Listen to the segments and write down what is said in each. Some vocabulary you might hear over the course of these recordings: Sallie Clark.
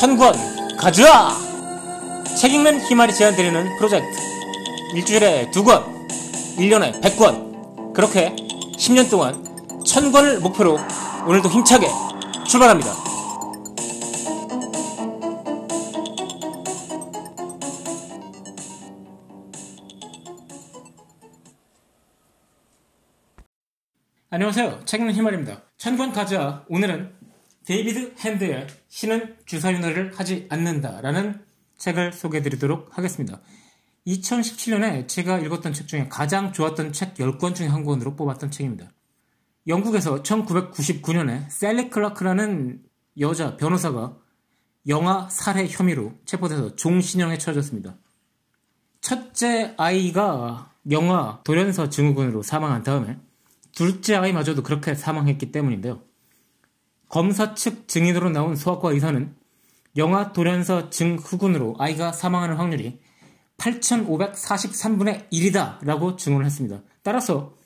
1000권 가져와! 책 읽는 희말이 제안드리는 프로젝트. 일주일에 2권, 1년에 100권, 그렇게 10년 동안 1000권을 목표로 오늘도 힘차게 출발합니다. 안녕하세요, 책 읽는 희말입니다. 1000권 가져와. 오늘은 데이비드 핸드의 신은 주사위놀이를 하지 않는다라는 책을 소개해드리도록 하겠습니다. 2017년에 제가 읽었던 책 중에 가장 좋았던 책 10권 중에 한 권으로 뽑았던 책입니다. 영국에서 1999년에 셀리 클라크라는 여자 변호사가 영아 살해 혐의로 체포돼서 종신형에 처해졌습니다. 첫째 아이가 영아 돌연사 증후군으로 사망한 다음에 둘째 아이마저도 그렇게 사망했기 때문인데요. 검사 측 증인으로 나온 소아과 의사는 영아 돌연사 증후군으로 아이가 사망하는 확률이 8543분의 1이다 라고 증언을 했습니다. 따라서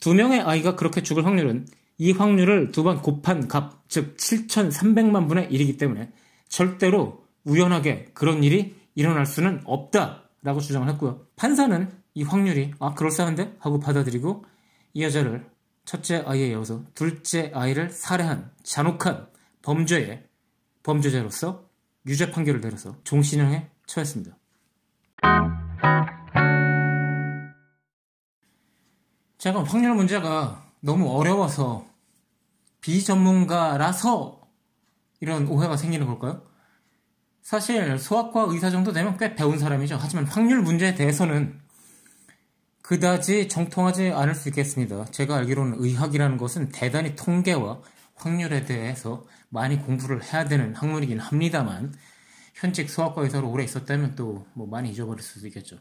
두 명의 아이가 그렇게 죽을 확률은 이 확률을 두 번 곱한 값, 즉 7300만 분의 1이기 때문에 절대로 우연하게 그런 일이 일어날 수는 없다 라고 주장을 했고요. 판사는 이 확률이 그럴싸한데 하고 받아들이고 이 여자를 첫째 아이에 이어서 둘째 아이를 살해한 잔혹한 범죄의 범죄자로서 유죄 판결을 내려서 종신형에 처했습니다. 제가 확률 문제가 너무 어려워서 비전문가라서 이런 오해가 생기는 걸까요? 사실 소아과 의사 정도 되면 꽤 배운 사람이죠. 하지만 확률 문제에 대해서는 그다지 정통하지 않을 수 있겠습니다. 제가 알기로는 의학이라는 것은 대단히 통계와 확률에 대해서 많이 공부를 해야 되는 학문이긴 합니다만 현직 소아과 의사로 오래 있었다면 또 많이 잊어버릴 수도 있겠죠.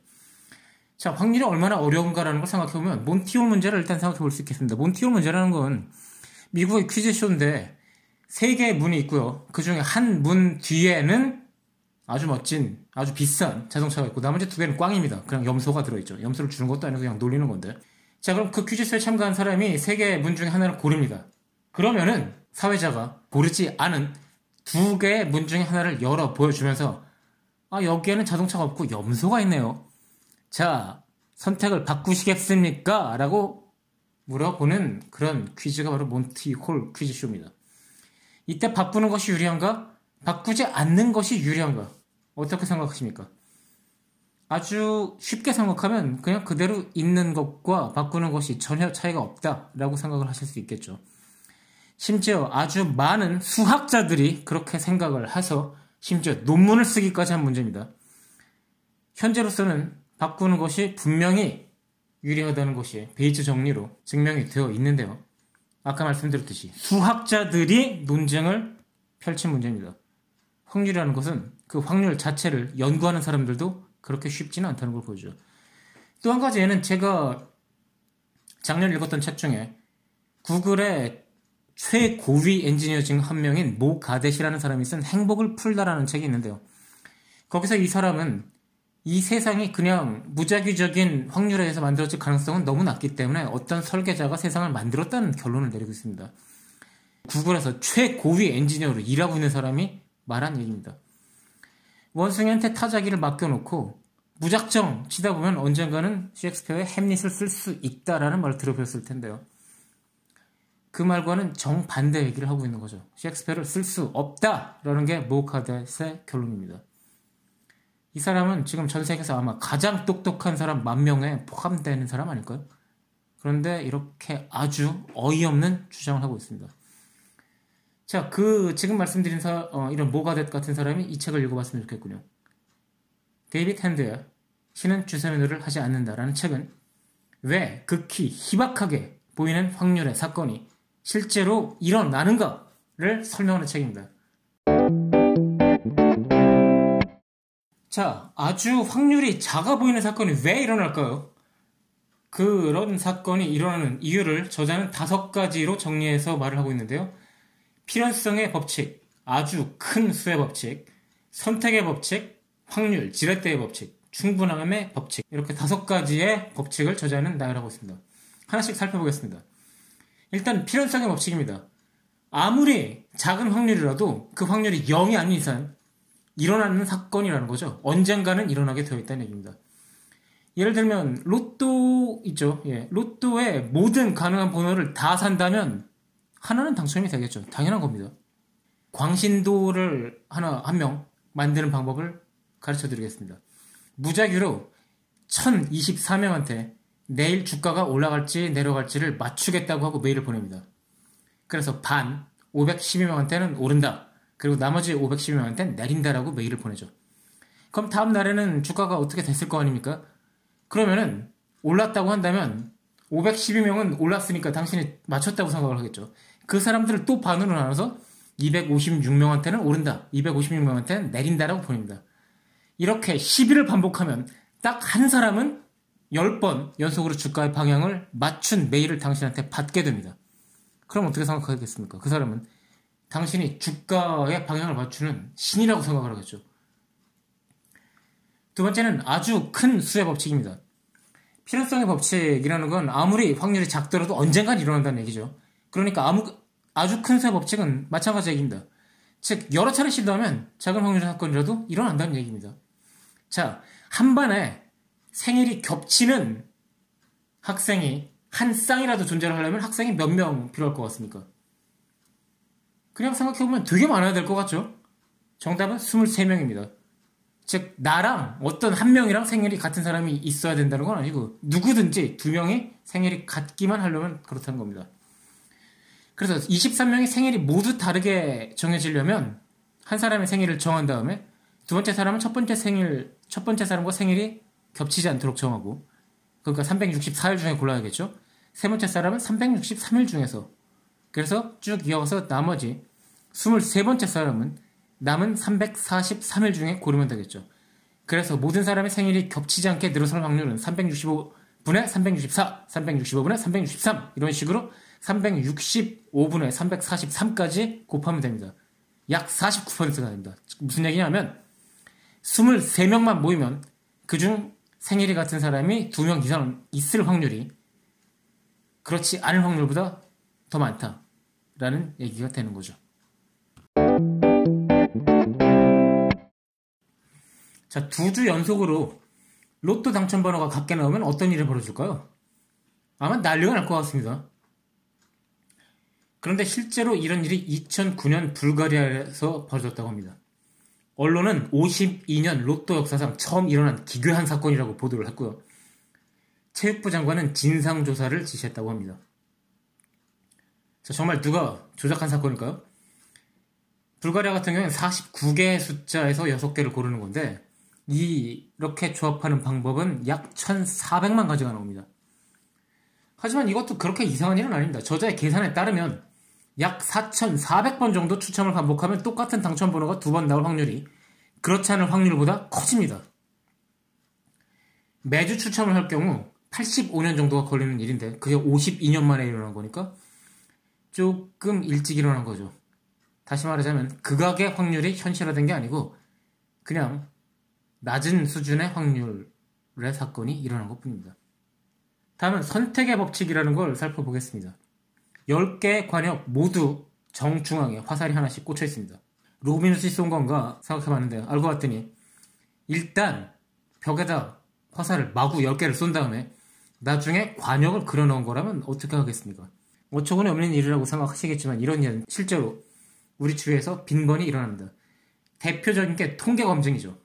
자, 확률이 얼마나 어려운가라는 걸 생각해보면 몬티 홀 문제를 일단 생각해볼 수 있겠습니다. 몬티 홀 문제라는 건 미국의 퀴즈쇼인데 3개의 문이 있고요. 그 중에 한 문 뒤에는 아주 멋진, 아주 비싼 자동차가 있고 나머지 두 개는 꽝입니다. 그냥 염소가 들어있죠. 염소를 주는 것도 아니고 그냥 놀리는 건데. 자, 그럼 그 퀴즈쇼에 참가한 사람이 3개의 문 중에 하나를 고릅니다. 그러면은 사회자가 고르지 않은 2개의 문 중에 하나를 열어 보여주면서 여기에는 자동차가 없고 염소가 있네요. 자, 선택을 바꾸시겠습니까? 라고 물어보는 그런 퀴즈가 바로 몬티 홀 퀴즈쇼입니다. 이때 바꾸는 것이 유리한가? 바꾸지 않는 것이 유리한가? 어떻게 생각하십니까? 아주 쉽게 생각하면 그냥 그대로 있는 것과 바꾸는 것이 전혀 차이가 없다라고 생각을 하실 수 있겠죠. 심지어 아주 많은 수학자들이 그렇게 생각을 해서 심지어 논문을 쓰기까지 한 문제입니다. 현재로서는 바꾸는 것이 분명히 유리하다는 것이 베이즈 정리로 증명이 되어 있는데요. 아까 말씀드렸듯이 수학자들이 논쟁을 펼친 문제입니다. 확률이라는 것은 그 확률 자체를 연구하는 사람들도 그렇게 쉽지는 않다는 걸 보여줘요. 또 한 가지 얘는 제가 작년에 읽었던 책 중에 구글의 최고위 엔지니어 중 한 명인 모 가댓이라는 사람이 쓴 행복을 풀다라는 책이 있는데요. 거기서 이 사람은 이 세상이 그냥 무자규적인 확률에 의해서 만들어질 가능성은 너무 낮기 때문에 어떤 설계자가 세상을 만들었다는 결론을 내리고 있습니다. 구글에서 최고위 엔지니어로 일하고 있는 사람이 말한 얘기입니다. 원숭이한테 타자기를 맡겨놓고 무작정 치다 보면 언젠가는 셰익스피어의 햄릿을 쓸 수 있다라는 말을 들어보셨을 텐데요. 그 말과는 정반대 얘기를 하고 있는 거죠. 셰익스피어를 쓸 수 없다라는 게 모 가댓의 결론입니다. 이 사람은 지금 전 세계에서 아마 가장 똑똑한 사람 10,000명에 포함되는 사람 아닐까요? 그런데 이렇게 아주 어이없는 주장을 하고 있습니다. 자, 지금 말씀드린 이런 모 가댓 같은 사람이 이 책을 읽어봤으면 좋겠군요. 데이비드 핸드의 신은 주사위놀이를 하지 않는다라는 책은 왜 극히 희박하게 보이는 확률의 사건이 실제로 일어나는가를 설명하는 책입니다. 자, 아주 확률이 작아 보이는 사건이 왜 일어날까요? 그런 사건이 일어나는 이유를 저자는 5가지로 정리해서 말을 하고 있는데요. 필연성의 법칙, 아주 큰 수의 법칙, 선택의 법칙, 확률, 지렛대의 법칙, 충분함의 법칙, 이렇게 5가지의 법칙을 저자는 나열하고 있습니다. 하나씩 살펴보겠습니다. 일단 필연성의 법칙입니다. 아무리 작은 확률이라도 그 확률이 0이 아닌 이상 일어나는 사건이라는 거죠. 언젠가는 일어나게 되어 있다는 얘기입니다. 예를 들면 로또 있죠. 예, 로또의 모든 가능한 번호를 다 산다면 하나는 당첨이 되겠죠. 당연한 겁니다. 광신도를 한 명 만드는 방법을 가르쳐드리겠습니다. 무작위로 1024명한테 내일 주가가 올라갈지 내려갈지를 맞추겠다고 하고 메일을 보냅니다. 그래서 반 512명한테는 오른다. 그리고 나머지 512명한테는 내린다라고 메일을 보내죠. 그럼 다음 날에는 주가가 어떻게 됐을 거 아닙니까? 그러면은 올랐다고 한다면 512명은 올랐으니까 당신이 맞췄다고 생각을 하겠죠. 그 사람들을 또 반으로 나눠서 256명한테는 오른다, 256명한테는 내린다라고 보냅니다. 이렇게 시비를 반복하면 딱 한 사람은 10번 연속으로 주가의 방향을 맞춘 메일을 당신한테 받게 됩니다. 그럼 어떻게 생각하겠습니까? 그 사람은 당신이 주가의 방향을 맞추는 신이라고 생각을 하겠죠. 두 번째는 아주 큰 수의 법칙입니다. 필연성의 법칙이라는 건 아무리 확률이 작더라도 언젠간 일어난다는 얘기죠. 그러니까 아주 큰 수의 법칙은 마찬가지 얘기입니다. 즉 여러 차례 시도하면 작은 확률의 사건이라도 일어난다는 얘기입니다. 자, 한 반에 생일이 겹치는 학생이 한 쌍이라도 존재를 하려면 학생이 몇 명 필요할 것 같습니까? 그냥 생각해보면 되게 많아야 될 것 같죠? 정답은 23명입니다. 즉 나랑 어떤 한 명이랑 생일이 같은 사람이 있어야 된다는 건 아니고 누구든지 두 명이 생일이 같기만 하려면 그렇다는 겁니다. 그래서 23명의 생일이 모두 다르게 정해지려면 한 사람의 생일을 정한 다음에 두 번째 사람은 첫 번째 사람과 생일이 겹치지 않도록 정하고, 그러니까 364일 중에 골라야겠죠. 세 번째 사람은 363일 중에서, 그래서 쭉 이어서 나머지 23번째 사람은 남은 343일 중에 고르면 되겠죠. 그래서 모든 사람의 생일이 겹치지 않게 늘어설 확률은 365분의 364, 365분의 363 이런 식으로 365분의 343까지 곱하면 됩니다. 약 49%가 됩니다. 무슨 얘기냐면 23명만 모이면 그중 생일이 같은 사람이 2명 이상 있을 확률이 그렇지 않을 확률보다 더 많다라는 얘기가 되는 거죠. 자, 2주 연속으로 로또 당첨 번호가 같게 나오면 어떤 일이 벌어질까요? 아마 난리가 날 것 같습니다. 그런데 실제로 이런 일이 2009년 불가리아에서 벌어졌다고 합니다. 언론은 52년 로또 역사상 처음 일어난 기괴한 사건이라고 보도를 했고요. 체육부 장관은 진상조사를 지시했다고 합니다. 자, 정말 누가 조작한 사건일까요? 불가리아 같은 경우는 49개의 숫자에서 6개를 고르는 건데 이렇게 조합하는 방법은 약 1,400만 가지가 나옵니다. 하지만 이것도 그렇게 이상한 일은 아닙니다. 저자의 계산에 따르면 약 4,400번 정도 추첨을 반복하면 똑같은 당첨 번호가 두 번 나올 확률이 그렇지 않을 확률보다 커집니다. 매주 추첨을 할 경우 85년 정도가 걸리는 일인데 그게 52년 만에 일어난 거니까 조금 일찍 일어난 거죠. 다시 말하자면 극악의 확률이 현실화된 게 아니고 그냥 낮은 수준의 확률의 사건이 일어난 것뿐입니다. 다음은 선택의 법칙이라는 걸 살펴보겠습니다. 10개의 관역 모두 정중앙에 화살이 하나씩 꽂혀 있습니다. 로빈우스이 쏜 건가 생각해봤는데 알고 봤더니 일단 벽에다 화살을 마구 10개를 쏜 다음에 나중에 관역을 그려놓은 거라면 어떻게 하겠습니까? 어처구니 없는 일이라고 생각하시겠지만 이런 일은 실제로 우리 주위에서 빈번히 일어납니다. 대표적인 게 통계 검증이죠.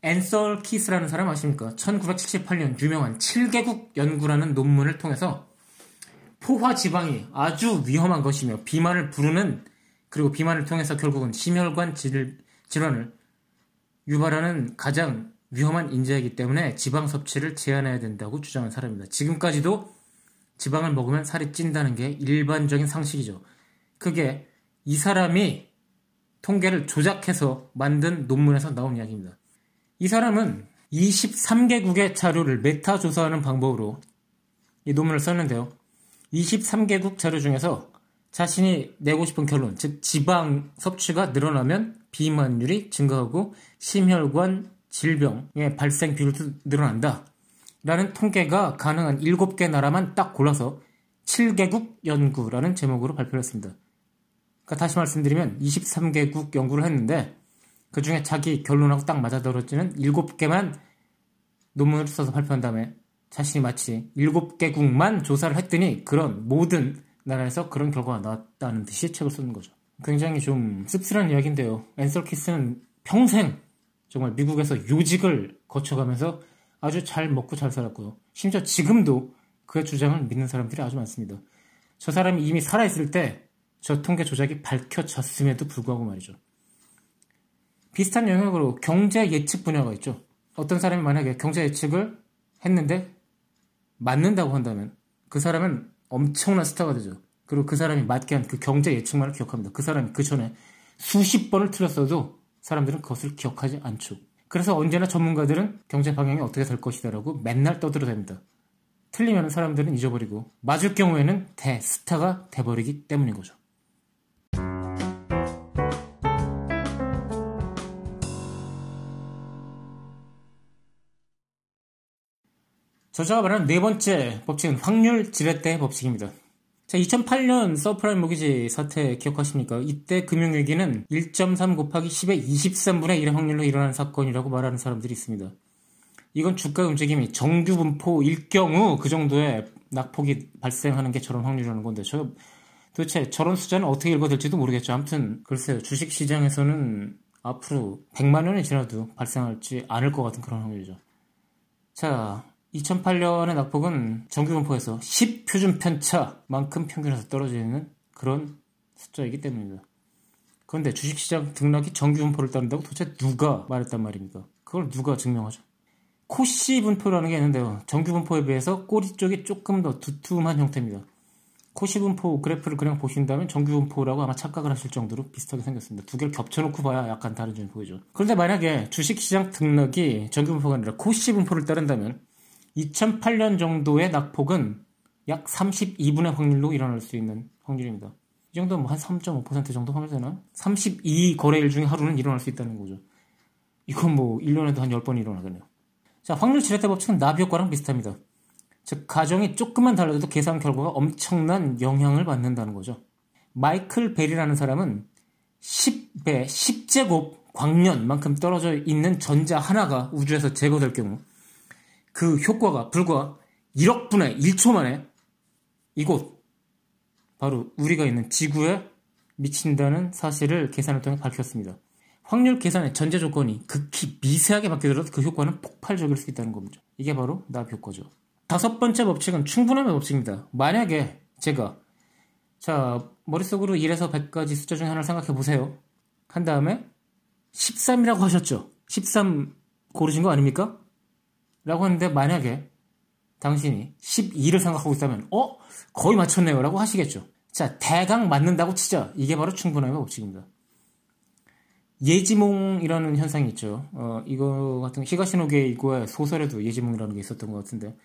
앤서 키스라는 사람 아십니까? 1978년 유명한 7개국 연구라는 논문을 통해서 포화 지방이 아주 위험한 것이며 비만을 부르는, 그리고 비만을 통해서 결국은 심혈관 질환을 유발하는 가장 위험한 인자이기 때문에 지방 섭취를 제한해야 된다고 주장한 사람입니다. 지금까지도 지방을 먹으면 살이 찐다는 게 일반적인 상식이죠. 그게 이 사람이 통계를 조작해서 만든 논문에서 나온 이야기입니다. 이 사람은 23개국의 자료를 메타 조사하는 방법으로 이 논문을 썼는데요. 23개국 자료 중에서 자신이 내고 싶은 결론, 즉 지방 섭취가 늘어나면 비만율이 증가하고 심혈관 질병의 발생 비율도 늘어난다 라는 통계가 가능한 7개 나라만 딱 골라서 7개국 연구라는 제목으로 발표를 했습니다. 그러니까 다시 말씀드리면 23개국 연구를 했는데 그 중에 자기 결론하고 딱 맞아떨어지는 7개만 논문을 써서 발표한 다음에 자신이 마치 7개국만 조사를 했더니 그런 모든 나라에서 그런 결과가 나왔다는 듯이 책을 쓰는 거죠. 굉장히 좀 씁쓸한 이야기인데요. 앤서키스는 평생 정말 미국에서 요직을 거쳐가면서 아주 잘 먹고 잘 살았고요. 심지어 지금도 그의 주장을 믿는 사람들이 아주 많습니다. 저 사람이 이미 살아있을 때 저 통계 조작이 밝혀졌음에도 불구하고 말이죠. 비슷한 영역으로 경제 예측 분야가 있죠. 어떤 사람이 만약에 경제 예측을 했는데 맞는다고 한다면 그 사람은 엄청난 스타가 되죠. 그리고 그 사람이 맞게 한 그 경제 예측만을 기억합니다. 그 사람이 그 전에 수십 번을 틀렸어도 사람들은 그것을 기억하지 않죠. 그래서 언제나 전문가들은 경제 방향이 어떻게 될 것이다라고 맨날 떠들어댑니다. 틀리면 사람들은 잊어버리고 맞을 경우에는 대스타가 돼버리기 때문인 거죠. 저자가 말하는 네 번째 법칙은 확률 지렛대 법칙입니다. 자, 2008년 서프라임 모기지 사태 기억하십니까? 이때 금융위기는 1.3 곱하기 10의 23분의 1의 확률로 일어난 사건이라고 말하는 사람들이 있습니다. 이건 주가 움직임이 정규 분포일 경우 그 정도의 낙폭이 발생하는 게 저런 확률이라는 건데 저 도대체 저런 숫자는 어떻게 읽어될지도 모르겠죠. 아무튼 글쎄요. 주식시장에서는 앞으로 100만 원이 지나도 발생할지 않을 것 같은 그런 확률이죠. 자, 2008년의 낙폭은 정규 분포에서 10표준 편차만큼 평균에서 떨어지는 그런 숫자이기 때문입니다. 그런데 주식시장 등락이 정규 분포를 따른다고 도대체 누가 말했단 말입니까? 그걸 누가 증명하죠? 코시 분포라는 게 있는데요. 정규 분포에 비해서 꼬리 쪽이 조금 더 두툼한 형태입니다. 코시 분포 그래프를 그냥 보신다면 정규 분포라고 아마 착각을 하실 정도로 비슷하게 생겼습니다. 두 개를 겹쳐놓고 봐야 약간 다른 점이 보이죠. 그런데 만약에 주식시장 등락이 정규 분포가 아니라 코시 분포를 따른다면 2008년 정도의 낙폭은 약 32분의 확률로 일어날 수 있는 확률입니다. 이 정도면 뭐 한 3.5% 정도 확률 되나? 32 거래일 중에 하루는 일어날 수 있다는 거죠. 이건 뭐 1년에도 한 10번 일어나겠네요. 자, 확률 지렛대 법칙은 나비 효과랑 비슷합니다. 즉, 가정이 조금만 달라져도 계산 결과가 엄청난 영향을 받는다는 거죠. 마이클 벨이라는 사람은 10배, 10제곱 광년만큼 떨어져 있는 전자 하나가 우주에서 제거될 경우 그 효과가 불과 1억분의 1초 만에 이곳, 바로 우리가 있는 지구에 미친다는 사실을 계산을 통해 밝혔습니다. 확률 계산의 전제 조건이 극히 미세하게 바뀌더라도 그 효과는 폭발적일 수 있다는 겁니다. 이게 바로 나비 효과죠. 다섯 번째 법칙은 충분함의 법칙입니다. 만약에 제가 머릿속으로 1에서 100까지 숫자 중에 하나를 생각해보세요. 한 다음에 13이라고 하셨죠? 13 고르신 거 아닙니까? 라고 하는데 만약에 당신이 12를 생각하고 있다면 거의 맞췄네요 라고 하시겠죠. 자, 대강 맞는다고 치자. 이게 바로 충분함의 법칙입니다. 예지몽이라는 현상이 있죠. 이거 같은 히가시노게 이거의 소설에도 예지몽이라는 게 있었던 것 같은데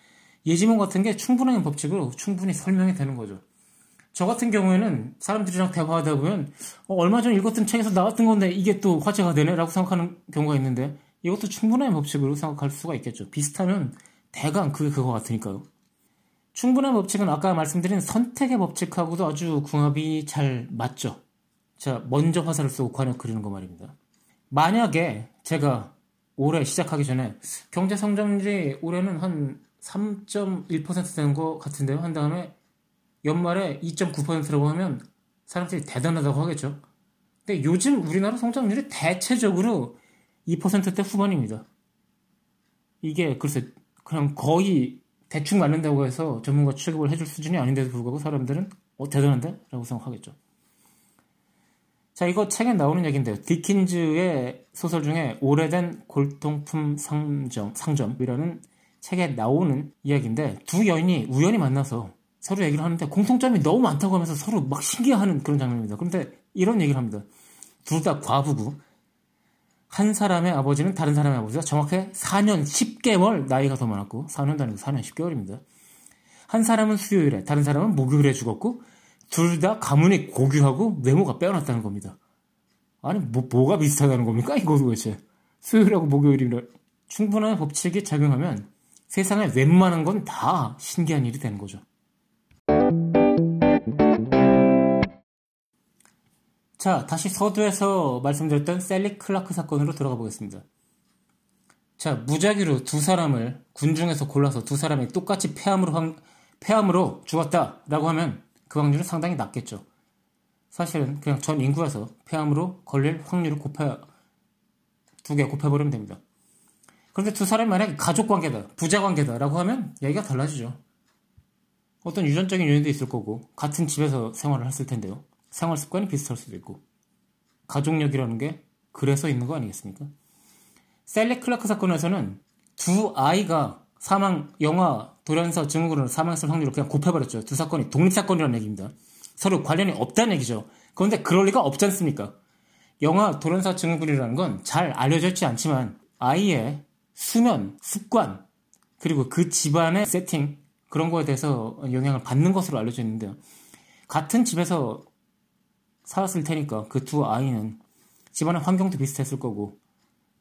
예지몽 같은 게 충분함의 법칙으로 충분히 설명이 되는 거죠. 저 같은 경우에는 사람들이랑 대화하다 보면 얼마 전에 읽었던 책에서 나왔던 건데 이게 또 화제가 되네 라고 생각하는 경우가 있는데 이것도 충분함의 법칙으로 생각할 수가 있겠죠. 비슷하면 대강 그게 그거 같으니까요. 충분함의 법칙은 아까 말씀드린 선택의 법칙하고도 아주 궁합이 잘 맞죠. 자, 먼저 화살을 쏘고 관역 그리는 거 말입니다. 만약에 제가 올해 시작하기 전에 경제 성장률이 올해는 한 3.1% 되는 것 같은데요. 한 다음에 연말에 2.9%라고 하면 사람들이 대단하다고 하겠죠. 근데 요즘 우리나라 성장률이 대체적으로 2%대 후반입니다. 이게 글쎄 그냥 거의 대충 맞는다고 해서 전문가 취급을 해줄 수준이 아닌데도 불구하고 사람들은 대단한데? 라고 생각하겠죠. 자, 이거 책에 나오는 얘기인데요. 디킨즈의 소설 중에 오래된 골동품 상점이라는 책에 나오는 이야기인데 두 여인이 우연히 만나서 서로 얘기를 하는데 공통점이 너무 많다고 하면서 서로 막 신기해하는 그런 장면입니다. 그런데 이런 얘기를 합니다. 둘 다 과부고 한 사람의 아버지는 다른 사람의 아버지가 정확히 4년 10개월 나이가 더 많았고 4년도 아니고 4년 10개월입니다. 한 사람은 수요일에 다른 사람은 목요일에 죽었고 둘 다 가문이 고귀하고 외모가 빼어났다는 겁니다. 아니 뭐가 비슷하다는 겁니까? 이거 도대체 수요일하고 목요일이라 충분한 법칙이 작용하면 세상에 웬만한 건 다 신기한 일이 되는 거죠. 자, 다시 서두에서 말씀드렸던 셀리 클라크 사건으로 들어가 보겠습니다. 자, 무작위로 두 사람을 군중에서 골라서 두 사람이 똑같이 폐암으로 죽었다라고 하면 그 확률은 상당히 낮겠죠. 사실은 그냥 전 인구라서 폐암으로 걸릴 확률을 두 개 곱해버리면 됩니다. 그런데 두 사람이 만약에 가족관계다, 부자관계다라고 하면 얘기가 달라지죠. 어떤 유전적인 요인도 있을 거고 같은 집에서 생활을 했을 텐데요. 생활 습관이 비슷할 수도 있고 가족력이라는 게 그래서 있는 거 아니겠습니까? 셀리 클라크 사건에서는 두 아이가 영아 돌연사 증후군으로 사망했을 확률을 그냥 곱해버렸죠. 두 사건이 독립사건이라는 얘기입니다. 서로 관련이 없다는 얘기죠. 그런데 그럴 리가 없지 않습니까? 영아 돌연사 증후군이라는 건 잘 알려져 있지 않지만 아이의 수면, 습관, 그리고 그 집안의 세팅, 그런 거에 대해서 영향을 받는 것으로 알려져 있는데요. 같은 집에서 살았을 테니까 그 두 아이는 집안의 환경도 비슷했을 거고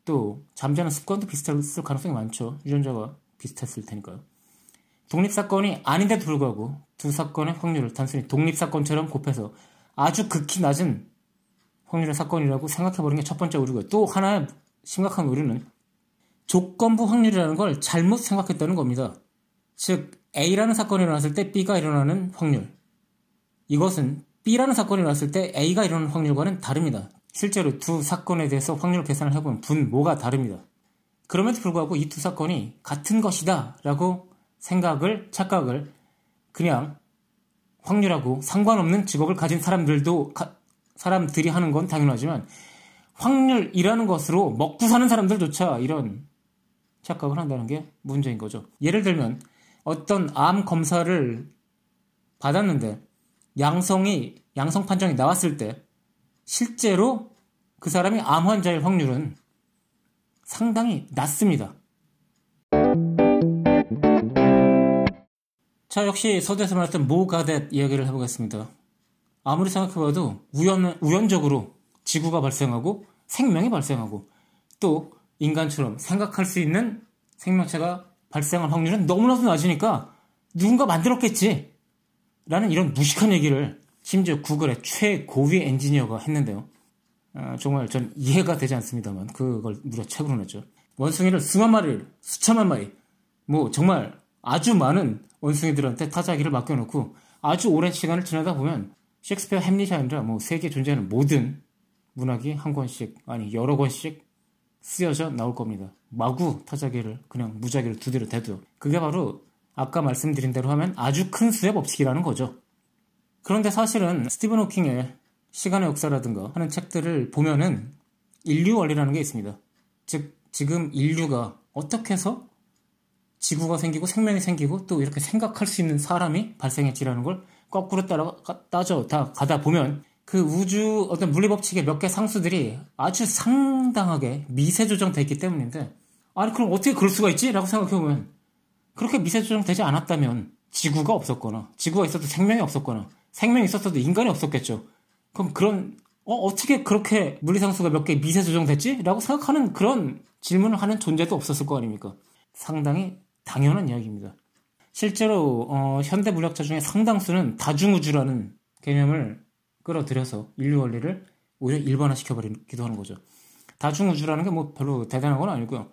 또 잠자는 습관도 비슷했을 가능성이 많죠. 유전자가 비슷했을 테니까요. 독립사건이 아닌데도 불구하고 두 사건의 확률을 단순히 독립사건처럼 곱해서 아주 극히 낮은 확률의 사건이라고 생각해버린 게 첫 번째 오류고요. 또 하나의 심각한 오류는 조건부 확률이라는 걸 잘못 생각했다는 겁니다. 즉 A라는 사건이 일어났을 때 B가 일어나는 확률, 이것은 B라는 사건이 일어났을 때 A가 일어나는 확률과는 다릅니다. 실제로 두 사건에 대해서 확률 계산을 해보면 분모가 다릅니다. 그럼에도 불구하고 이 두 사건이 같은 것이다 라고 착각을 그냥 확률하고 상관없는 직업을 가진 사람들이 하는 건 당연하지만 확률이라는 것으로 먹고 사는 사람들조차 이런 착각을 한다는 게 문제인 거죠. 예를 들면 어떤 암 검사를 받았는데 양성 판정이 나왔을 때 실제로 그 사람이 암 환자일 확률은 상당히 낮습니다. 자, 역시 서두에서 말했던 모 가댓 이야기를 해보겠습니다. 아무리 생각해봐도 우연적으로 지구가 발생하고 생명이 발생하고 또 인간처럼 생각할 수 있는 생명체가 발생할 확률은 너무나도 낮으니까 누군가 만들었겠지 라는 이런 무식한 얘기를 심지어 구글의 최고위 엔지니어가 했는데요. 정말 전 이해가 되지 않습니다만 그걸 무려 책으로 냈죠. 원숭이를 수만 마리, 수천만 마리, 정말 아주 많은 원숭이들한테 타자기를 맡겨놓고 아주 오랜 시간을 지나다 보면 셰익스피어 햄릿이 아니라 세계에 존재하는 모든 문학이 한 권씩, 아니 여러 권씩 쓰여져 나올 겁니다. 마구 타자기를 그냥 무작위로 두 대로 대도 그게 바로 아까 말씀드린 대로 하면 아주 큰 수의 법칙이라는 거죠. 그런데 사실은 스티븐 호킹의 시간의 역사라든가 하는 책들을 보면은 인류 원리라는 게 있습니다. 즉 지금 인류가 어떻게 해서 지구가 생기고 생명이 생기고 또 이렇게 생각할 수 있는 사람이 발생했지라는 걸 거꾸로 따져가다 보면 그 우주 어떤 물리법칙의 몇 개 상수들이 아주 상당하게 미세 조정되어 있기 때문인데 아니 그럼 어떻게 그럴 수가 있지? 라고 생각해보면 그렇게 미세 조정되지 않았다면 지구가 없었거나 지구가 있어도 생명이 없었거나 생명이 있었어도 인간이 없었겠죠. 그럼 어떻게 그렇게 물리상수가 몇 개 미세 조정됐지? 라고 생각하는 그런 질문을 하는 존재도 없었을 거 아닙니까? 상당히 당연한 이야기입니다. 실제로 현대 물리학자 중에 상당수는 다중우주라는 개념을 끌어들여서 인류 원리를 오히려 일반화시켜버리기도 하는 거죠. 다중우주라는 게 별로 대단한 건 아니고요.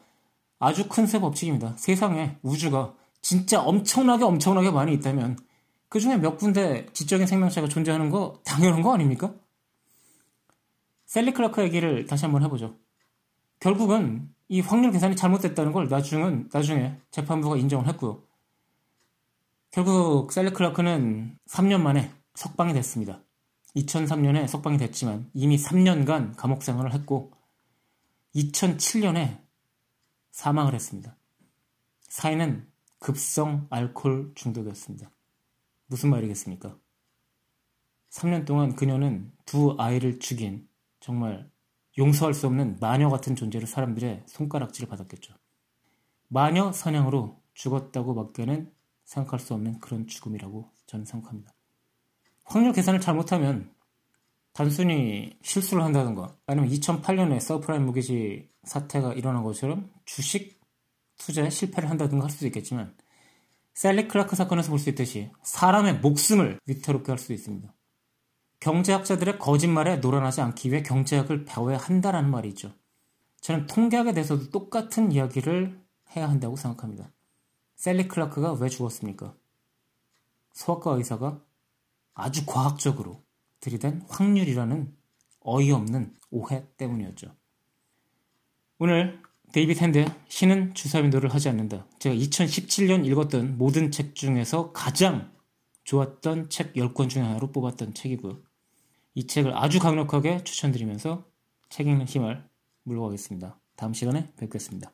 아주 큰 세 법칙입니다. 세상에 우주가 진짜 엄청나게 많이 있다면 그 중에 몇 군데 지적인 생명체가 존재하는 거 당연한 거 아닙니까? 셀리 클라크 얘기를 다시 한번 해보죠. 결국은 이 확률 계산이 잘못됐다는 걸 나중에 재판부가 인정을 했고요. 결국 셀리 클라크는 3년 만에 석방이 됐습니다. 2003년에 석방이 됐지만 이미 3년간 감옥 생활을 했고 2007년에 사망을 했습니다. 사인은 급성 알코올 중독이었습니다. 무슨 말이겠습니까? 3년 동안 그녀는 두 아이를 죽인 정말 용서할 수 없는 마녀 같은 존재로 사람들의 손가락질을 받았겠죠. 마녀 사냥으로 죽었다고밖에는 생각할 수 없는 그런 죽음이라고 저는 생각합니다. 확률 계산을 잘못하면 단순히 실수를 한다던가 아니면 2008년에 서브프라임 모기지 사태가 일어난 것처럼 주식 투자에 실패를 한다든가 할 수도 있겠지만 셀리 클라크 사건에서 볼 수 있듯이 사람의 목숨을 위태롭게 할 수도 있습니다. 경제학자들의 거짓말에 놀아나지 않기 위해 경제학을 배워야 한다는 말이죠. 저는 통계학에 대해서도 똑같은 이야기를 해야 한다고 생각합니다. 셀리 클라크가 왜 죽었습니까? 소아과 의사가 아주 과학적으로 들이댄 확률이라는 어이없는 오해 때문이었죠. 오늘 데이빗 핸드의 신은 주사윈도를 하지 않는다. 제가 2017년 읽었던 모든 책 중에서 가장 좋았던 책 10권 중에 하나로 뽑았던 책이고요. 이 책을 아주 강력하게 추천드리면서 책 읽는 힘을 물러가겠습니다. 다음 시간에 뵙겠습니다.